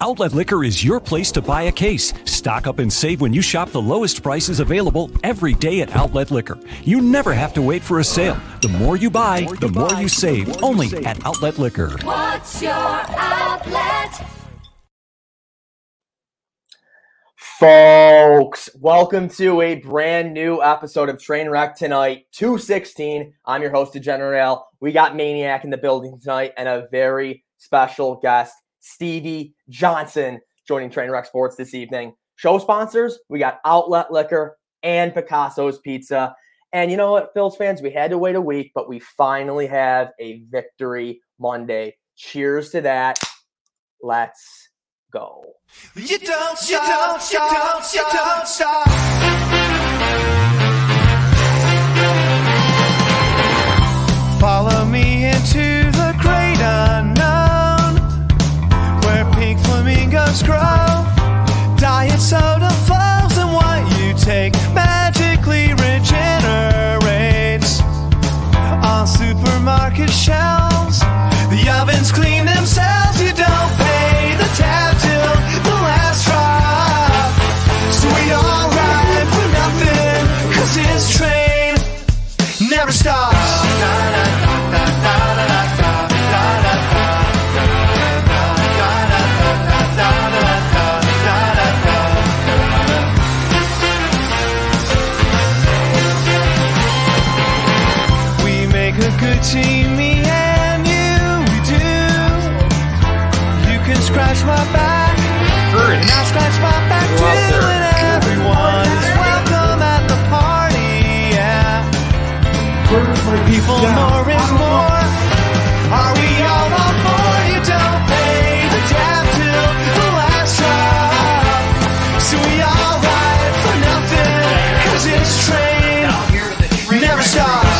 Outlet Liquor is your place to buy a case. Stock up and save when you shop the lowest prices available every day at Outlet Liquor. You never have to wait for a sale. The more you buy, the more you save. Only at Outlet Liquor. What's your outlet? Folks, welcome to a brand new episode of Trainwreck Tonight 216. I'm your host, DeGenerale. We got Maniac in the building tonight and a very special guest, Stevie Johnson, joining Trainwreck Sports this evening. Show sponsors, we got Outlet Liquor and Picasso's Pizza. And you know what, Philz fans, we had to wait a week, but we finally have a victory Monday. Cheers to that. Let's go. You don't stop, you don't stop. Follow me into the great unknown, where pink flamingos grow, diet soda flows, and what you take magically regenerates on supermarket shelves. The ovens clean themselves, you don't pay the tab till the last drop. So we all ride for nothing, 'cause this train never stops. We make a good team, me and you, we do. You can scratch my back, and I'll scratch my back too, and everyone's welcome at the party, yeah. People more and more, are we all on board? You don't pay the tab till the last drop, so we all ride for nothing, 'cause this train never stops.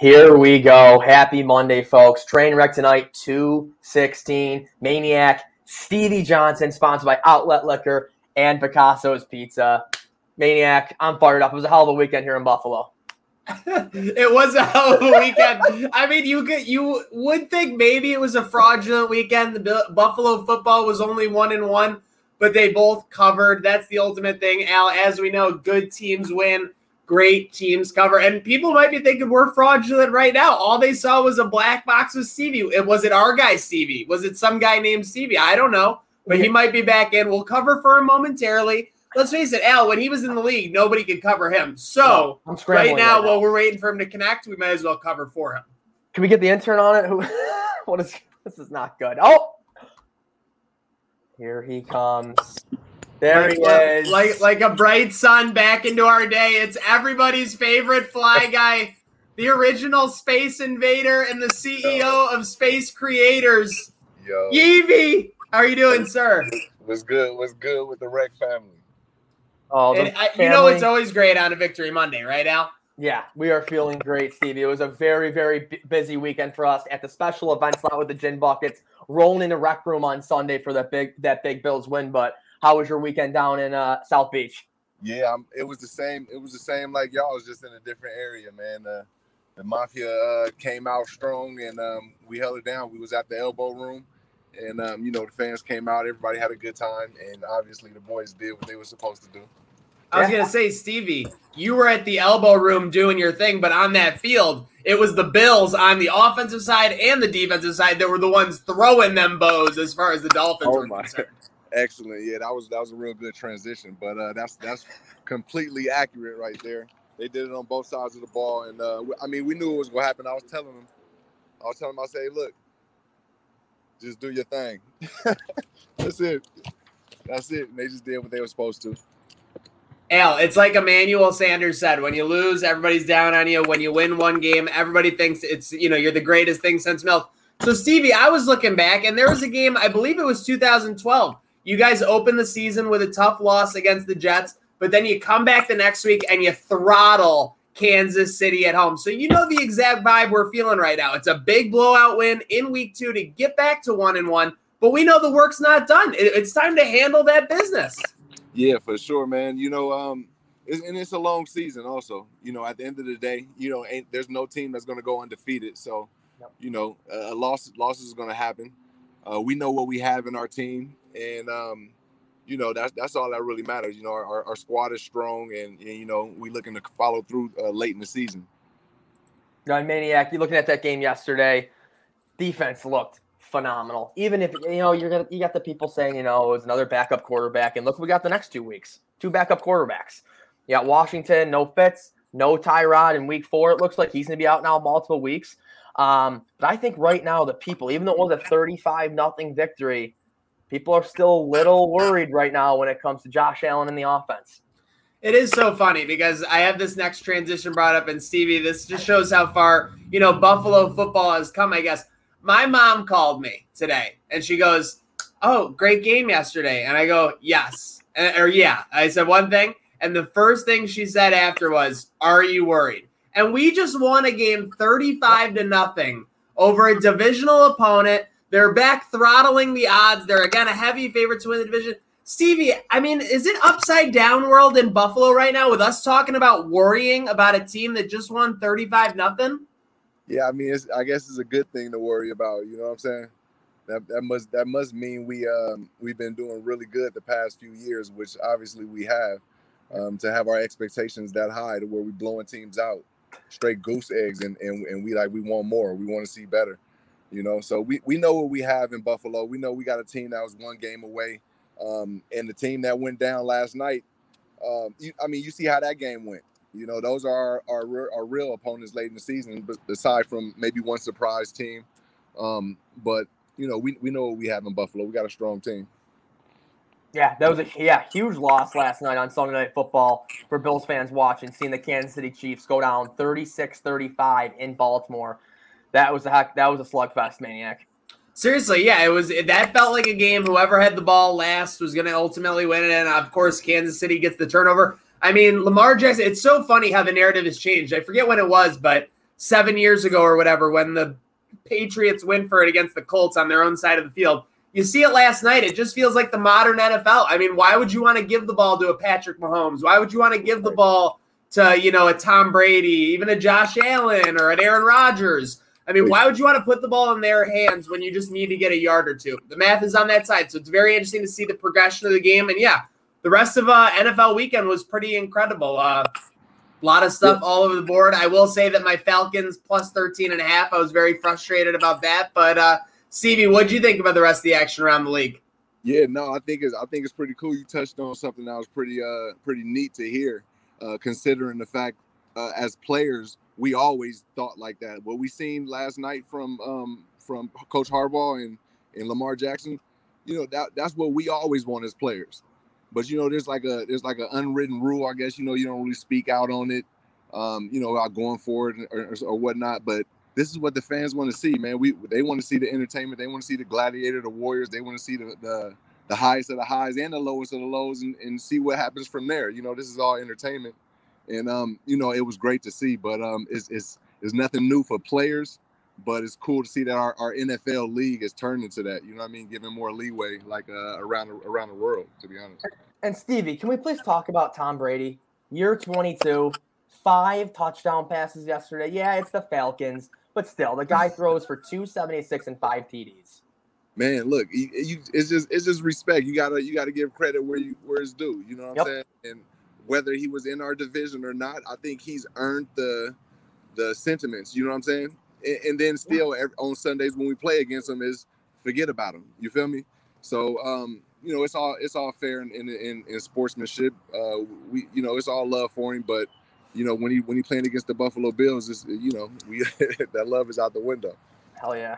Here we go. Happy Monday, folks. Trainwreck Tonight 216. Maniac, Stevie Johnson, sponsored by Outlet Liquor and Picasso's Pizza. Maniac, I'm fired up. It was a hell of a weekend here in Buffalo. It was a hell of a weekend. I mean, you would think maybe it was a fraudulent weekend. The Buffalo football was only 1-1, but they both covered. That's the ultimate thing, Al. As we know, good teams win. Great teams cover, and people might be thinking we're fraudulent right now. All they saw was a black box with Stevie. Was it our guy Stevie? Was it some guy named Stevie? I don't know, but he might be back in. We'll cover for him momentarily. Let's face it, Al, when he was in the league, nobody could cover him. So right now, while we're waiting for him to connect, we might as well cover for him. Can we get the intern on it? This is not good. Oh, here he comes. There he is. Like a bright sun back into our day. It's everybody's favorite fly guy, the original Space Invader and the CEO of Space Creators. Yo. Yeevee, how are you doing, sir? What's good? What's good with the Wreck family? Oh, you know it's always great on a Victory Monday, right, Al? Yeah, we are feeling great, Stevie. It was a very, very busy weekend for us at the special event slot with the gin buckets, rolling in the Rec Room on Sunday for that big Bills win, but how was your weekend down in South Beach? Yeah, it was the same. It was the same like y'all. It was just in a different area, man. The mafia came out strong, and we held it down. We was at the Elbow Room, and the fans came out. Everybody had a good time, and obviously the boys did what they were supposed to do. I was gonna say, Stevie, you were at the Elbow Room doing your thing, but on that field, it was the Bills on the offensive side and the defensive side that were the ones throwing them bows as far as the Dolphins were concerned. Excellent. Yeah, that was a real good transition, but that's completely accurate right there. They did it on both sides of the ball, and we knew it was going to happen. I was telling them, I said, hey, look, just do your thing. That's it. And they just did what they were supposed to. Al, it's like Emmanuel Sanders said, when you lose, everybody's down on you. When you win one game, everybody thinks it's, you're the greatest thing since milk. So, Stevie, I was looking back, and there was a game, I believe it was 2012. You guys opened the season with a tough loss against the Jets, but then you come back the next week and you throttle Kansas City at home. So you know the exact vibe we're feeling right now. It's a big blowout win in week two to get back to 1-1, but we know the work's not done. It's time to handle that business. Yeah, for sure, man. You know, it's a long season also. You know, at the end of the day, you know, there's no team that's going to go undefeated. So, you know, losses is going to happen. We know what we have in our team, and you know, that's all that really matters. You know, our squad is strong, and you know, we looking to follow through late in the season. Now, Maniac, you looking at that game yesterday? Defense looked phenomenal. Even if you know you got the people saying, you know, it was another backup quarterback, and look, we got the next 2 weeks, two backup quarterbacks. You got Washington, no Fitz, no Tyrod in week 4. It looks like he's going to be out now multiple weeks. But I think right now the people, even though it was a 35-0 victory, people are still a little worried right now when it comes to Josh Allen and the offense. It is so funny because I have this next transition brought up, and Stevie, this just shows how far, you know, Buffalo football has come, I guess. My mom called me today, and she goes, "Oh, great game yesterday." And I go, "Yes." Yeah. I said one thing, and the first thing she said after was, "Are you worried?" And we just won a game 35-0 over a divisional opponent. They're back throttling the odds. They're again a heavy favorite to win the division. Stevie, I mean, is it upside down world in Buffalo right now with us talking about worrying about a team that just won 35-0? Yeah, I mean, I guess it's a good thing to worry about. You know what I'm saying? That must mean we've been doing really good the past few years, which obviously we have. To have our expectations that high to where we're blowing teams out. Straight goose eggs, and we want more. We want to see better, you know. So we know what we have in Buffalo. We know we got a team that was one game away, and the team that went down last night. You see how that game went. You know, those are our real opponents late in the season, but aside from maybe one surprise team. But you know, we know what we have in Buffalo. We got a strong team. Yeah, that was a huge loss last night on Sunday Night Football for Bills fans watching, seeing the Kansas City Chiefs go down 36-35 in Baltimore. That was a slugfest, Maniac. Seriously, yeah, it was. That felt like a game. Whoever had the ball last was going to ultimately win it, and of course, Kansas City gets the turnover. I mean, Lamar Jackson. It's so funny how the narrative has changed. I forget when it was, but 7 years ago or whatever, when the Patriots win for it against the Colts on their own side of the field. You see it last night. It just feels like the modern NFL. I mean, why would you want to give the ball to a Patrick Mahomes? Why would you want to give the ball to, you know, a Tom Brady, even a Josh Allen or an Aaron Rodgers? I mean, why would you want to put the ball in their hands when you just need to get a yard or two? The math is on that side, so it's very interesting to see the progression of the game. And, yeah, the rest of NFL weekend was pretty incredible. A lot of stuff all over the board. I will say that my Falcons plus 13.5, I was very frustrated about that, but Stevie, what do you think about the rest of the action around the league? Yeah, no, I think it's pretty cool. You touched on something that was pretty neat to hear, considering the fact as players we always thought like that. What we seen last night from Coach Harbaugh and Lamar Jackson, you know, that's what we always want as players. But you know, there's like an unwritten rule, I guess. You know, you don't really speak out on it, you know, about going forward or whatnot, but. This is what the fans want to see, man. They want to see the entertainment. They want to see the gladiator, the warriors. They want to see the highest of the highs and the lowest of the lows and see what happens from there. You know, this is all entertainment. And, you know, it was great to see. But it's nothing new for players. But it's cool to see that our NFL league is turned into that. You know what I mean? Giving more leeway like around the world, to be honest. And, Stevie, can we please talk about Tom Brady? Year 22, 5 touchdown passes yesterday. Yeah, it's the Falcons. But still, the guy throws for 276 and 5 TDs. Man, look, it's just respect. You gotta give credit where it's due. You know what I'm saying? And whether he was in our division or not, I think he's earned the sentiments. You know what I'm saying? And then still on Sundays when we play against him, is forget about him. You feel me? So you know, it's all fair in sportsmanship. We you know, it's all love for him, but. You know, when he playing against the Buffalo Bills, it's, you know, that love is out the window. Hell yeah.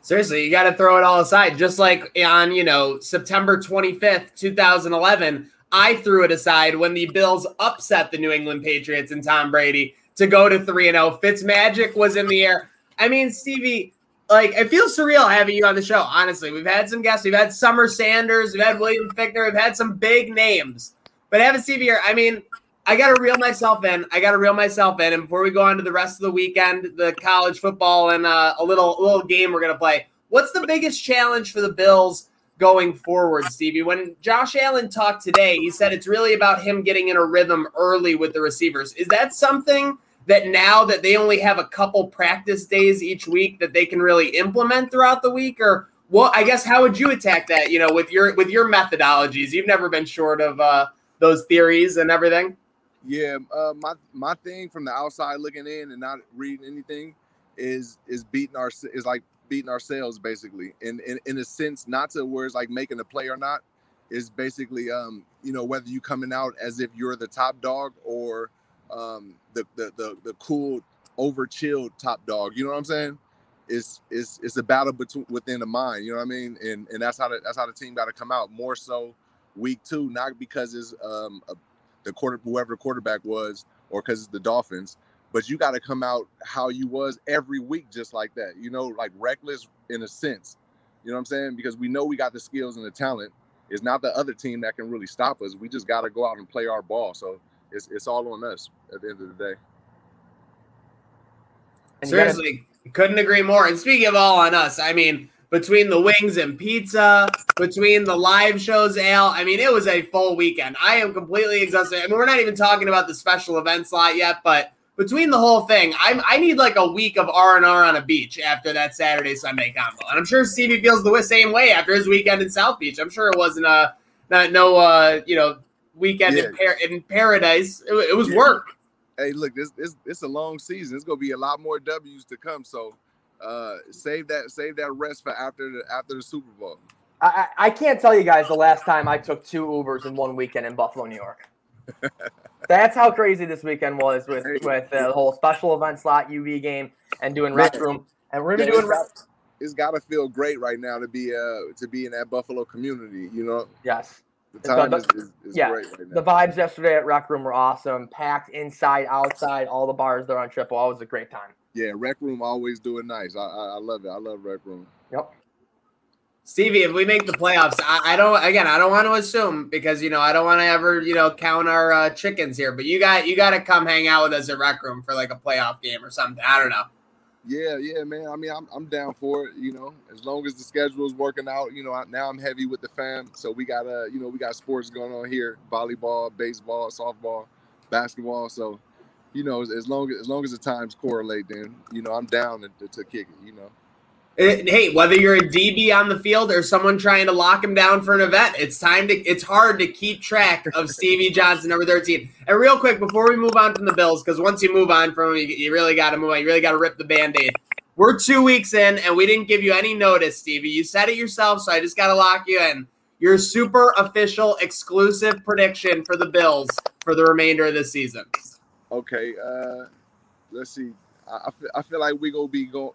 Seriously, you got to throw it all aside. Just like on, you know, September 25th, 2011, I threw it aside when the Bills upset the New England Patriots and Tom Brady to go to 3-0. Fitzmagic was in the air. I mean, Stevie, like, it feels surreal having you on the show, honestly. We've had some guests. We've had Summer Sanders. We've had William Fichtner. We've had some big names. But having Stevie here, I mean – I got to reel myself in. And before we go on to the rest of the weekend, the college football and a little game we're going to play, what's the biggest challenge for the Bills going forward, Stevie? When Josh Allen talked today, he said it's really about him getting in a rhythm early with the receivers. Is that something that now that they only have a couple practice days each week that they can really implement throughout the week? Or, well, I guess how would you attack that, you know, with your methodologies? You've never been short of those theories and everything. Yeah, my thing from the outside looking in and not reading anything is like beating ourselves basically, and in a sense, not to where it's like making a play or not, is basically you know, whether you coming out as if you're the top dog or the cool over chilled top dog. You know what I'm saying? It's a battle within the mind. You know what I mean? And that's how the team got to come out more so week two, not because it's whoever quarterback was or because it's the Dolphins. But you got to come out how you was every week, just like that, you know, like reckless in a sense, you know what I'm saying? Because we know we got the skills and the talent. It's not the other team that can really stop us. We just got to go out and play our ball. So it's all on us at the end of the day. And seriously, couldn't agree more. And speaking of all on us, I mean, between the wings and pizza, between the live shows, Ale, I mean, it was a full weekend. I am completely exhausted. I mean, we're not even talking about the special event slot yet, but between the whole thing, I need like a week of R&R on a beach after that Saturday-Sunday combo. And I'm sure Stevie feels the same way after his weekend in South Beach. I'm sure it wasn't weekend in paradise. It was work. Hey, look, it's a long season. It's gonna be a lot more W's to come. So save that rest for after the Super Bowl. I can't tell you guys the last time I took two Ubers in one weekend in Buffalo, New York. That's how crazy this weekend was with the whole special event slot UV game and doing rec room. And we're gonna be doing rec. It's gotta feel great right now to be in that Buffalo community, you know. Yes. The time is great right now. The vibes yesterday at rec room were awesome. Packed inside, outside, all the bars there on triple. Always a great time. Yeah, rec room always doing nice. I love it. I love rec room. Yep. Stevie, if we make the playoffs, I don't want to assume because, you know, I don't want to ever, you know, count our chickens here, but you got to come hang out with us at Rec Room for like a playoff game or something. I don't know. Yeah, man. I mean, I'm down for it, you know, as long as the schedule is working out, you know. Now I'm heavy with the fam. So we got sports going on here, volleyball, baseball, softball, basketball. So, you know, as long as the times correlate, then, you know, I'm down to kick it, you know. Hey, whether you're a DB on the field or someone trying to lock him down for an event, it's hard to keep track of Stevie Johnson, number 13. And real quick, before we move on from the Bills, because once you move on from him, you really got to move on. You really got to rip the Band-Aid. We're 2 weeks in, and we didn't give you any notice, Stevie. You said it yourself, so I just got to lock you in. Your super official exclusive prediction for the Bills for the remainder of this season. Okay, let's see. I feel like we're going to be going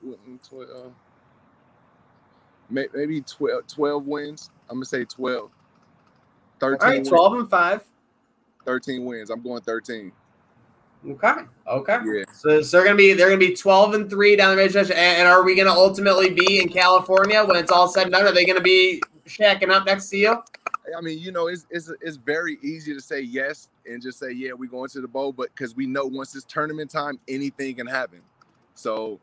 maybe 12 wins. I'm going to say 12. 13 all right, 12 wins. And 5. 13 wins. I'm going 13. Okay. Yeah. So they're going to be 12 and 3 down the stretch. And are we going to ultimately be in California when it's all said and done? Are they going to be shacking up next to you? I mean, you know, it's very easy to say yes and just say, yeah, we're going to the bowl, but because we know once it's tournament time, anything can happen. So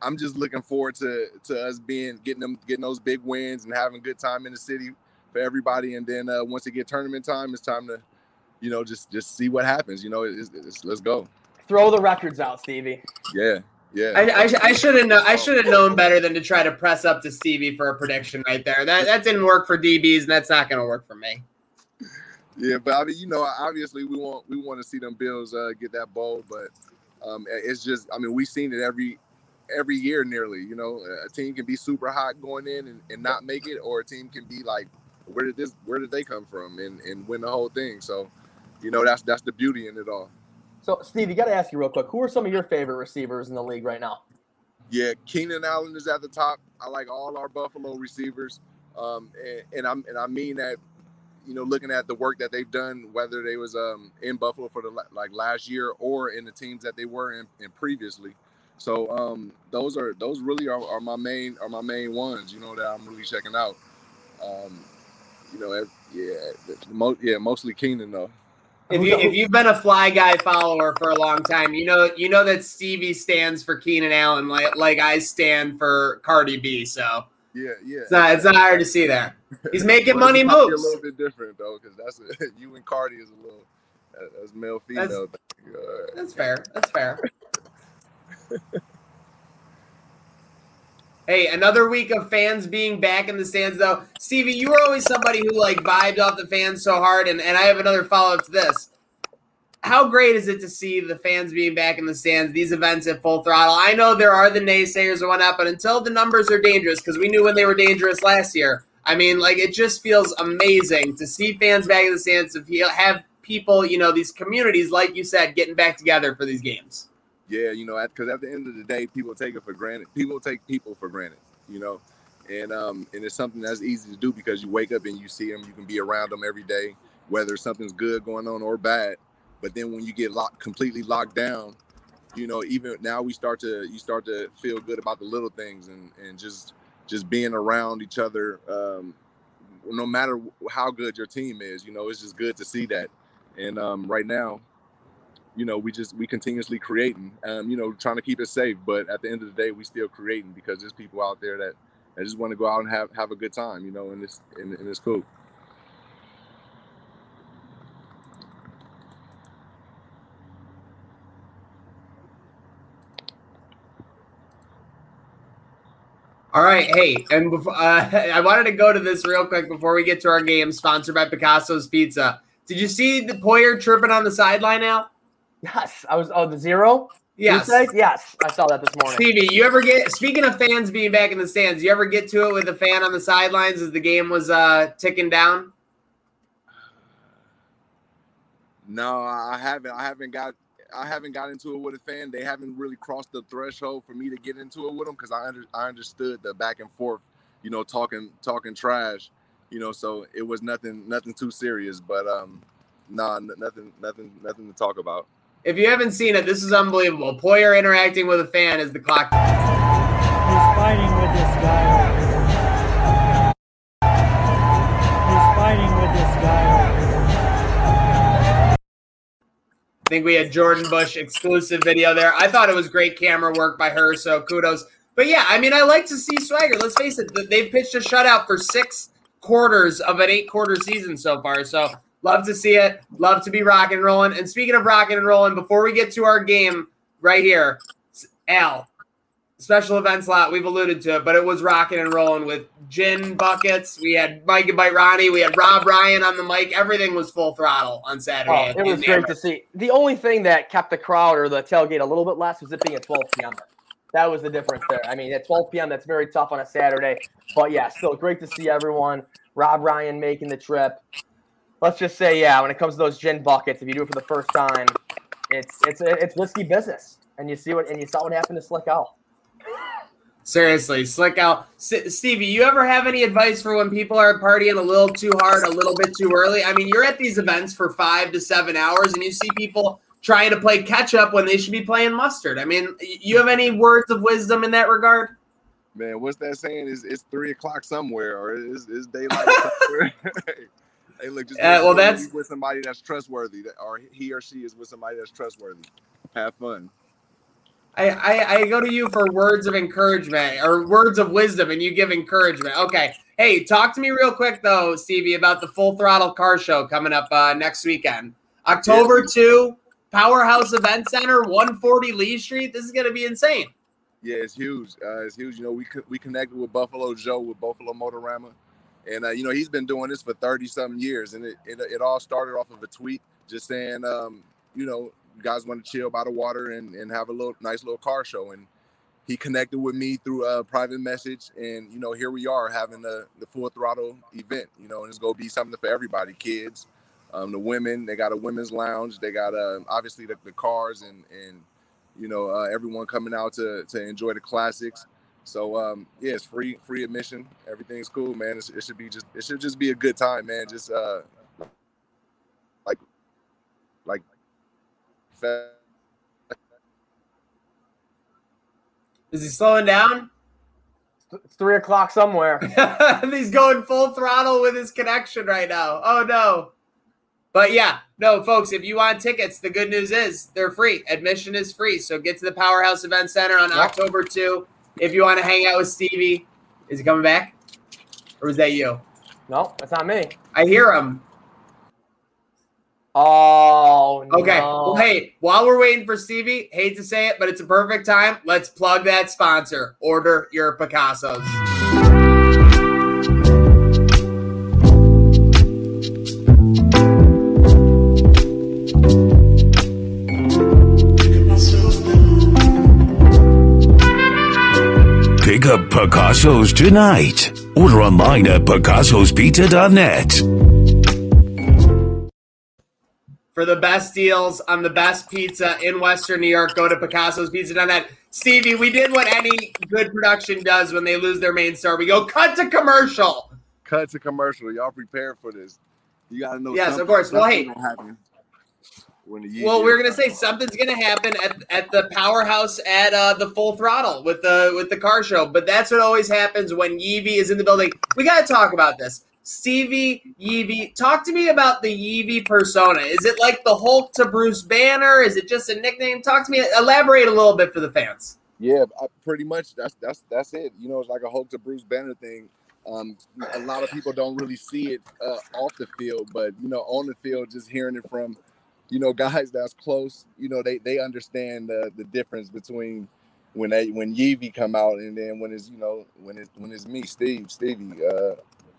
I'm just looking forward to us getting those big wins and having a good time in the city for everybody. And then once it gets tournament time, it's time to, you know, just see what happens. You know, let's go. Throw the records out, Stevie. Yeah. I should have known better than to try to press up to Stevie for a prediction right there. That didn't work for DBs, and that's not going to work for me. Yeah, but I mean, you know, obviously we want to see them Bills get that bowl, but it's just, I mean, we've seen it every year nearly, you know. A team can be super hot going in and not make it, or a team can be like, where did they come from and win the whole thing. So, you know, that's the beauty in it all. So, Steve, you got to ask you real quick, who are some of your favorite receivers in the league right now? Yeah, Keenan Allen is at the top. I like all our Buffalo receivers, I mean that, you know, looking at the work that they've done, whether they was in Buffalo for last year or in the teams that they were in previously. So those really are my main ones, you know, that I'm really checking out. Mostly Keenan though. If you've been a Fly Guy follower for a long time, you know that Stevie stands for Keenan Allen, like I stand for Cardi B. So yeah, it's not hard to see there. He's making money moves. A little bit different though, because you and Cardi is a little that's male female. That's fair. That's fair. Hey, another week of fans being back in the stands, though. Stevie, you were always somebody who vibed off the fans so hard, and I have another follow-up to this. How great is it to see the fans being back in the stands, these events at full throttle? I know there are the naysayers and whatnot, but until the numbers are dangerous, because we knew when they were dangerous last year, it just feels amazing to see fans back in the stands, to have people, these communities, like you said, getting back together for these games. Yeah, because at the end of the day, people take it for granted. People take people for granted, and it's something that's easy to do because you wake up and you see them. You can be around them every day, whether something's good going on or bad. But then when you get completely locked down, even now you start to feel good about the little things and just being around each other, no matter how good your team is. It's just good to see that. And right now, we continuously creating, trying to keep it safe. But at the end of the day, we still creating because there's people out there that just want to go out and have a good time, and it's cool. All right. Hey, and before, I wanted to go to this real quick before we get to our game, sponsored by Picasso's Pizza. Did you see the Poyer tripping on the sideline, Al? Yes, I was. Oh, the zero. Yes, yes, I saw that this morning. Stevie, you ever get? Speaking of fans being back in the stands, you ever get to it with a fan on the sidelines as the game was ticking down? No, I haven't got into it with a fan. They haven't really crossed the threshold for me to get into it with them because I understood the back and forth, talking trash, So it was nothing too serious, but nothing to talk about. If you haven't seen it, this is unbelievable. Poyer interacting with a fan as the clock. He's fighting with this guy. He's fighting with this guy. I think we had Jordan Bush exclusive video there. I thought it was great camera work by her, so kudos. But yeah, I like to see swagger. Let's face it, they've pitched a shutout for 6 quarters of an 8-quarter season so far, so love to see it. Love to be rocking and rolling. And speaking of rocking and rolling, before we get to our game right here, Al, special events lot, we've alluded to it, but it was rocking and rolling with gin buckets. We had Mike and Bite Ronnie. We had Rob Ryan on the mic. Everything was full throttle on Saturday. Oh, it was great to see. The only thing that kept the crowd or the tailgate a little bit less was it being at 12 p.m. That was the difference there. At 12 p.m., that's very tough on a Saturday. But, yeah, still great to see everyone. Rob Ryan making the trip. Let's just say, yeah, when it comes to those gin buckets, if you do it for the first time, it's risky business, and you saw what happened to Slick Owl. Seriously, Slick Owl. Stevie, you ever have any advice for when people are partying a little too hard, a little bit too early? You're at these events for 5 to 7 hours, and you see people trying to play catch up when they should be playing mustard. You have any words of wisdom in that regard? Man, what's that saying? It's 3 o'clock somewhere, or it's daylight somewhere. Hey, look, just that's with somebody that's trustworthy, or he or she is with somebody that's trustworthy. Have fun. I go to you for words of encouragement or words of wisdom, and you give encouragement. Okay. Hey, talk to me real quick, though, Stevie, about the Full Throttle Car Show coming up next weekend. October 2, Powerhouse Event Center, 140 Lee Street. This is going to be insane. Yeah, it's huge. We connected with Buffalo Joe with Buffalo Motorama. And, he's been doing this for 30-something years, and it all started off of a tweet just saying, you guys want to chill by the water and have a nice little car show. And he connected with me through a private message, and, here we are having the Full Throttle event, and it's going to be something for everybody, kids, the women. They got a women's lounge. They got, obviously, the cars and everyone coming out to enjoy the classics. So it's free admission. Everything's cool, man. It should just be a good time, man. Just like. Is he slowing down? It's 3 o'clock somewhere. He's going full throttle with his connection right now. Oh no. But yeah, no, folks, if you want tickets, the good news is they're free. Admission is free. So get to the Powerhouse Event Center on October 2. If you want to hang out with Stevie, is he coming back? Or is that you? No, that's not me. I hear him. Oh, no. Okay. Well, hey, while we're waiting for Stevie, hate to say it, but it's a perfect time. Let's plug that sponsor. Order your Picasso's. Pick up Picasso's tonight. Order online at picassospizza.net. For the best deals on the best pizza in Western New York, go to picassospizza.net. Stevie, we did what any good production does when they lose their main star. We go, cut to commercial. Cut to commercial. Y'all prepared for this. You got to know. Yes, of course. Well, hey. Well, we're going to say something's going to happen at the Powerhouse at the Full Throttle with the car show. But that's what always happens when Yeevee is in the building. We got to talk about this. Stevie Yeevee, talk to me about the Yeevee persona. Is it like the Hulk to Bruce Banner? Is it just a nickname? Talk to me. Elaborate a little bit for the fans. Yeah, pretty much. That's it. You know, it's like a Hulk to Bruce Banner thing. A lot of people don't really see it off the field, but you know, on the field, just hearing it from, you know, guys that's close. You know, they understand the difference between when Yeevee come out and then when it's, you know, when it's me, Stevie.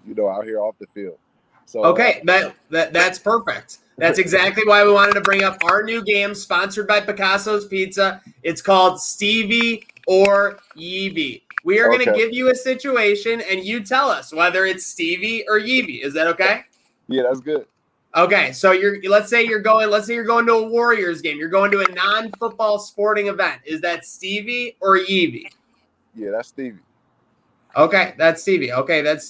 You know, out here off the field. So okay, that's perfect. That's exactly why we wanted to bring up our new game sponsored by Picasso's Pizza. It's called Stevie or Yeevee. We are going to give you a situation, and you tell us whether it's Stevie or Yeevee. Is that okay? Yeah, that's good. Okay, so let's say you're going to a Warriors game. You're going to a non-football sporting event. Is that Stevie or Yeevee? Yeah, that's Stevie. Okay, that's Stevie. Let's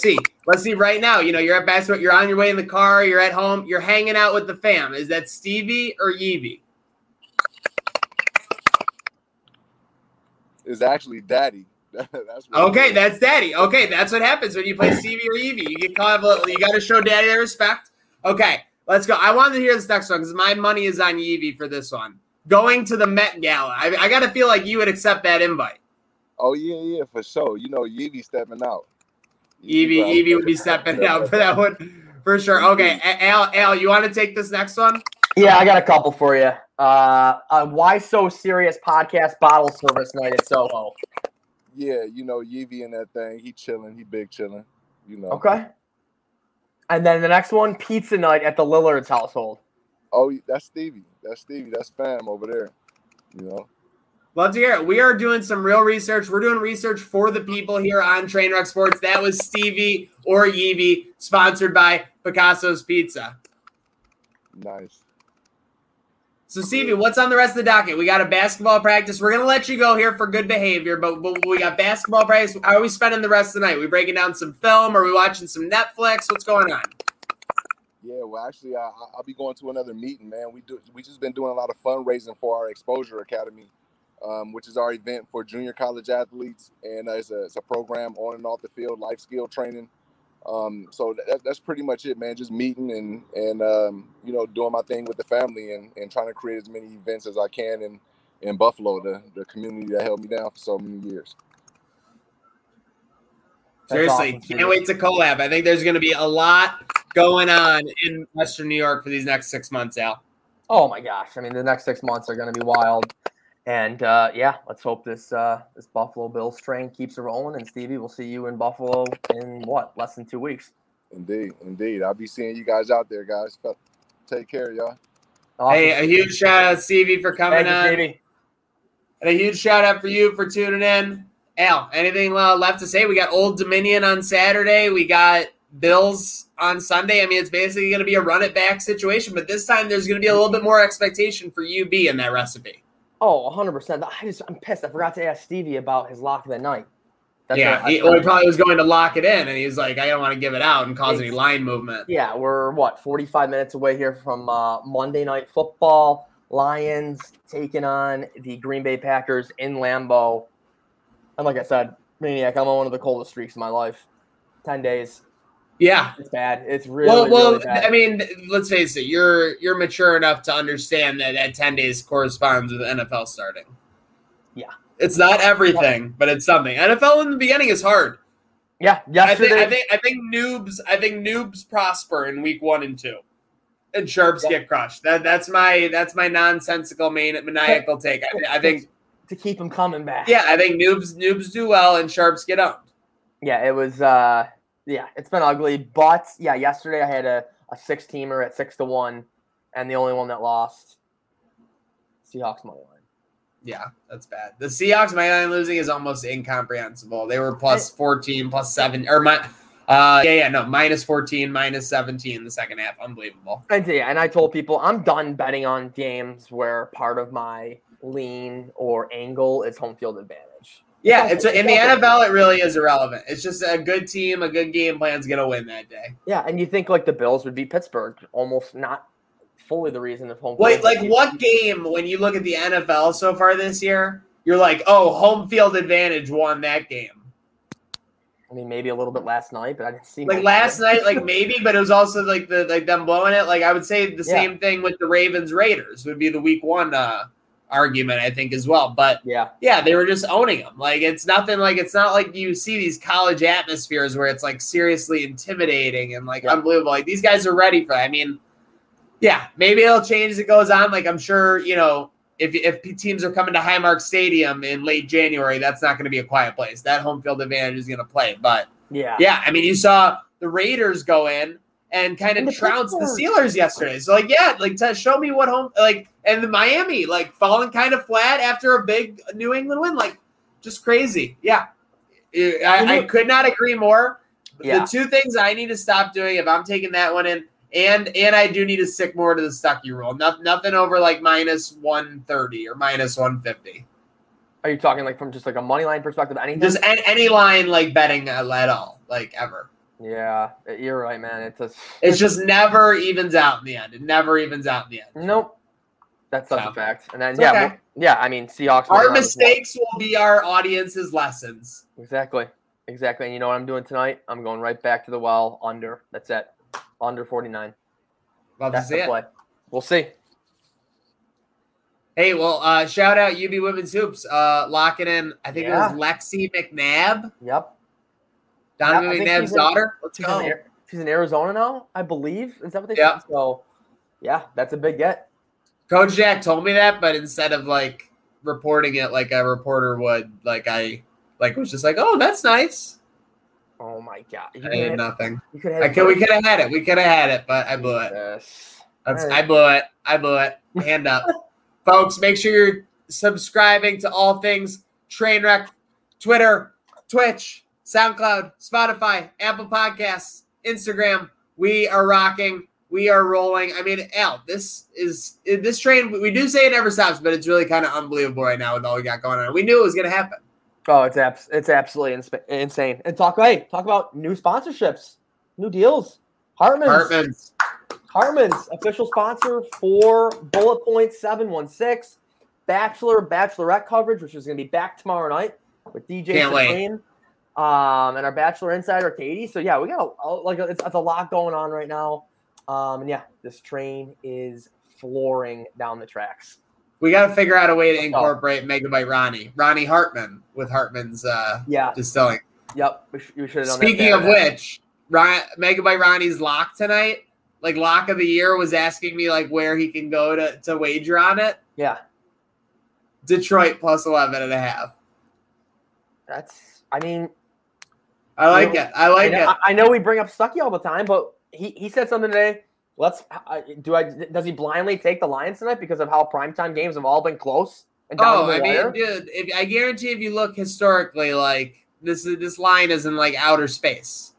see right now. You know, you're at basketball. You're on your way in the car. You're at home. You're hanging out with the fam. Is that Stevie or Yeevee? It's actually Daddy. That's Daddy. Okay, that's what happens when you play Stevie or Yeevee. You get caught up. You got to show Daddy their respect. Okay, let's go. I wanted to hear this next one because my money is on Yeevee for this one. Going to the Met Gala. I got to feel like you would accept that invite. Oh, yeah, for sure. You know, Yeevee stepping out. Yeevee would be stepping out for that one, for sure. Okay, Al, you want to take this next one? Yeah, I got a couple for you. Why So Serious podcast bottle service night at Soho. Yeah, you know, Yeevee in that thing. He chilling. He big chilling. You know. Okay. And then the next one, pizza night at the Lillard's household. Oh, that's Stevie. That's Stevie. That's fam over there, you know. Love to hear it. We are doing some real research. We're doing research for the people here on Trainwreck Sports. That was Stevie or Yeevee, sponsored by Picasso's Pizza. Nice. So, Stevie, what's on the rest of the docket? We got a basketball practice. We're going to let you go here for good behavior, but we got basketball practice. How are we spending the rest of the night? Are we breaking down some film? Are we watching some Netflix? What's going on? Yeah, well, actually, I'll be going to another meeting, man. We just been doing a lot of fundraising for our Exposure Academy. Which is our event for junior college athletes, and it's a program on and off the field, life skill training. So that's pretty much it, man. Just meeting and you know, doing my thing with the family and trying to create as many events as I can in Buffalo, the community that held me down for so many years. Seriously, can't wait to collab. I think there's going to be a lot going on in Western New York for these next 6 months, Al. Oh, my gosh. I mean, the next 6 months are going to be wild. And, yeah, let's hope this Buffalo Bills train keeps it rolling. And, Stevie, we'll see you in Buffalo in, less than 2 weeks. Indeed. I'll be seeing you guys out there, guys. Take care, y'all. Awesome. Hey, a huge shout-out, Stevie, for coming on. Stevie. And a huge shout-out for you for tuning in. Al, anything left to say? We got Old Dominion on Saturday. We got Bills on Sunday. I mean, it's basically going to be a run-it-back situation. But this time there's going to be a little bit more expectation for UB in that recipe. Oh, 100%. I'm pissed. I forgot to ask Stevie about his lock of the night. He probably was going to lock it in, and he was like, I don't want to give it out and cause any line movement. Yeah, we're, 45 minutes away here from Monday Night Football. Lions taking on the Green Bay Packers in Lambeau. And like I said, Maniac, I'm on one of the coldest streaks of my life. 10 days. Yeah, it's bad. It's really really bad. I mean, let's face it. You're mature enough to understand that at 10 days corresponds with NFL starting. Yeah, it's not everything, but it's something. NFL in the beginning is hard. Yeah, I think noobs prosper in week 1 and 2, and sharps get crushed. That's my nonsensical maniacal take. I think to keep them coming back. Yeah, I think noobs do well and sharps get owned. Yeah, it was. It's been ugly. But, yeah, yesterday I had a 6-teamer at 6-1, and the only one that lost, Seahawks money line. Yeah, that's bad. The Seahawks money line losing is almost incomprehensible. They were plus 14, plus 7, or minus 14, minus 17 in the second half. Unbelievable. And I told people I'm done betting on games where part of my lean or angle is home field advantage. Yeah, in the NFL, it really is irrelevant. It's just a good team, a good game plan is going to win that day. Yeah, and you think like the Bills would beat Pittsburgh, almost not fully the reason of home field. Wait, like what game when you look at the NFL so far this year, you're like, oh, home field advantage won that game? I mean, maybe a little bit last night, but I didn't see. Like last night, like maybe, but it was also like the them blowing it. Like I would say the same thing with the Ravens Raiders would be the week 1. Argument, I think, as well. But yeah, they were just owning them. Like it's nothing. Like it's not like you see these college atmospheres where it's like seriously intimidating and like unbelievable. Like these guys are ready for that. I mean, yeah, maybe it'll change as it goes on. Like I'm sure, you know, if teams are coming to Highmark Stadium in late January, that's not going to be a quiet place. That home field advantage is going to play. But yeah, I mean, you saw the Raiders go in and kind of trounced the Steelers yesterday. So like, yeah, like show me what home like. And the Miami, like, falling kind of flat after a big New England win. Like, just crazy. Yeah. I could not agree more. Yeah. The two things I need to stop doing if I'm taking that one in, and I do need to stick more to the Stucky rule. Nothing over, like, minus 130 or minus 150. Are you talking, like, from just, like, a money line perspective? Anything? Just any line, like, betting at all, like, ever. Yeah, you're right, man. It just never evens out in the end. It never evens out in the end. Nope. That's such a fact. And then, I mean, Seahawks. Our mistakes will be our audience's lessons. Exactly. And you know what I'm doing tonight? I'm going right back to the well under. That's it. Under 49. Love to see it. We'll see. Hey, well, shout out UB Women's Hoops. Locking in, I think it was Lexi McNabb. Yep. Donovan McNabb's daughter. Let's go. She's in Arizona now, I believe. Is that what they said? So, yeah, that's a big get. Coach Jack told me that, but instead of like reporting it like a reporter would, like I was just like, "Oh, that's nice." Oh my god! I did nothing. We could have had it. But I blew it. I blew it. Hand up, folks. Make sure you're subscribing to all things Trainwreck, Twitter, Twitch, SoundCloud, Spotify, Apple Podcasts, Instagram. We are rocking. We are rolling. I mean, Al, this train, we do say it never stops, but it's really kind of unbelievable right now with all we got going on. We knew it was going to happen. Oh, it's absolutely insane. And talk about new sponsorships, new deals. Hartman's, official sponsor for Bullet Point 716, Bachelor, Bachelorette coverage, which is going to be back tomorrow night with DJ Sylvain. And our Bachelor insider, Katie. So, yeah, we got it's a lot going on right now. And yeah, this train is flooring down the tracks. We got to figure out a way to incorporate Megabyte Ronnie Hartman with Hartman's distilling. Yep. We should have done Speaking that of now. Which, Megabyte Ronnie's lock tonight, like lock of the year, was asking me like where he can go to wager on it. Yeah. Detroit plus 11.5. I like it. I know we bring up Stucky all the time, but He said something today. Does he blindly take the Lions tonight because of how primetime games have all been close? And dude, I guarantee if you look historically, like this line is in like outer space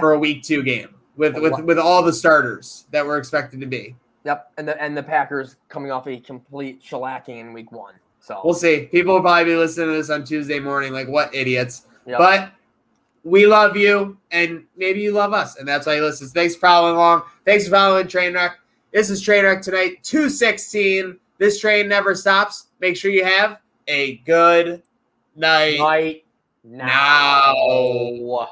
for a week 2 game with all the starters that we're expected to be. Yep, and the Packers coming off a complete shellacking in week 1. So we'll see. People will probably be listening to this on Tuesday morning, like what idiots. Yep. But we love you, and maybe you love us, and that's why you listen. Thanks for following along. Thanks for following Trainwreck. This is Trainwreck Tonight, 216. This train never stops. Make sure you have a good night now.